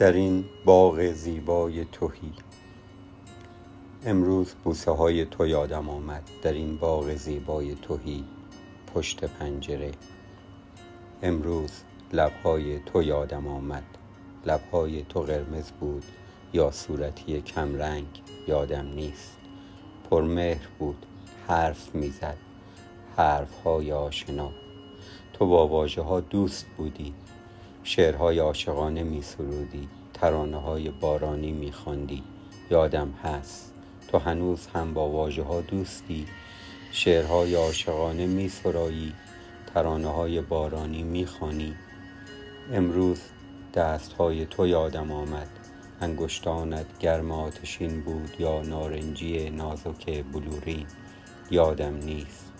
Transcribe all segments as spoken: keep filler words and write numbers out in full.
در این باغ زیبای تهی. امروز بوسه های تو یادم آمد، در این باغ زیبای تهی پشت پنجره. امروز لبهای تو یادم آمد، لبهای تو قرمز بود یا صورتی کمرنگ یادم نیست. پرمهر بود، حرف میزد، حرفهای آشنا. تو با واژه ها دوست بودی، شعرهای عاشقانه می سرودی، ترانه های بارانی می خواندی. یادم هست تو هنوز هم با واژه ها دوستی، شعرهای عاشقانه می سرایی، ترانه های بارانی می خوانی. امروز دست های تو یادم آمد، انگشتانت گرم آتشین بود یا نارنجی نازک بلورین یادم نیست.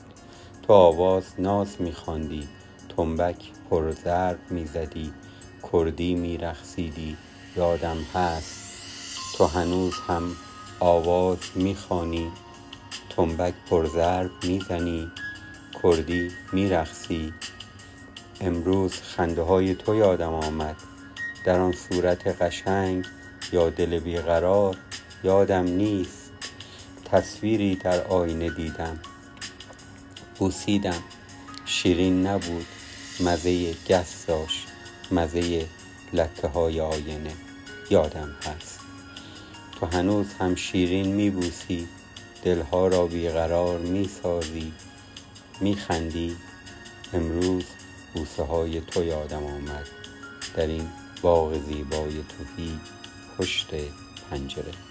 تو آواز ناز می خواندی، تنبک پرزرد می زدی، کردی می رقصیدی. یادم هست تو هنوز هم آواز می خوانی، تنبک پرزرد می زنی، کردی می رقصی. امروز خنده های تو یادم آمد، در آن صورت قشنگ یا دل بیقرار یادم نیست. تصویری در آینه دیدم، بوسیدم، شیرین نبود، مزه گس داشت، مزه لکه های آینه. یادم هست تو هنوز هم شیرین میبوسی، دلها را بیقرار میسازی، میخندی. امروز بوسه های تو یادم آمد، در این باغ زیبای تهی پشت پنجره.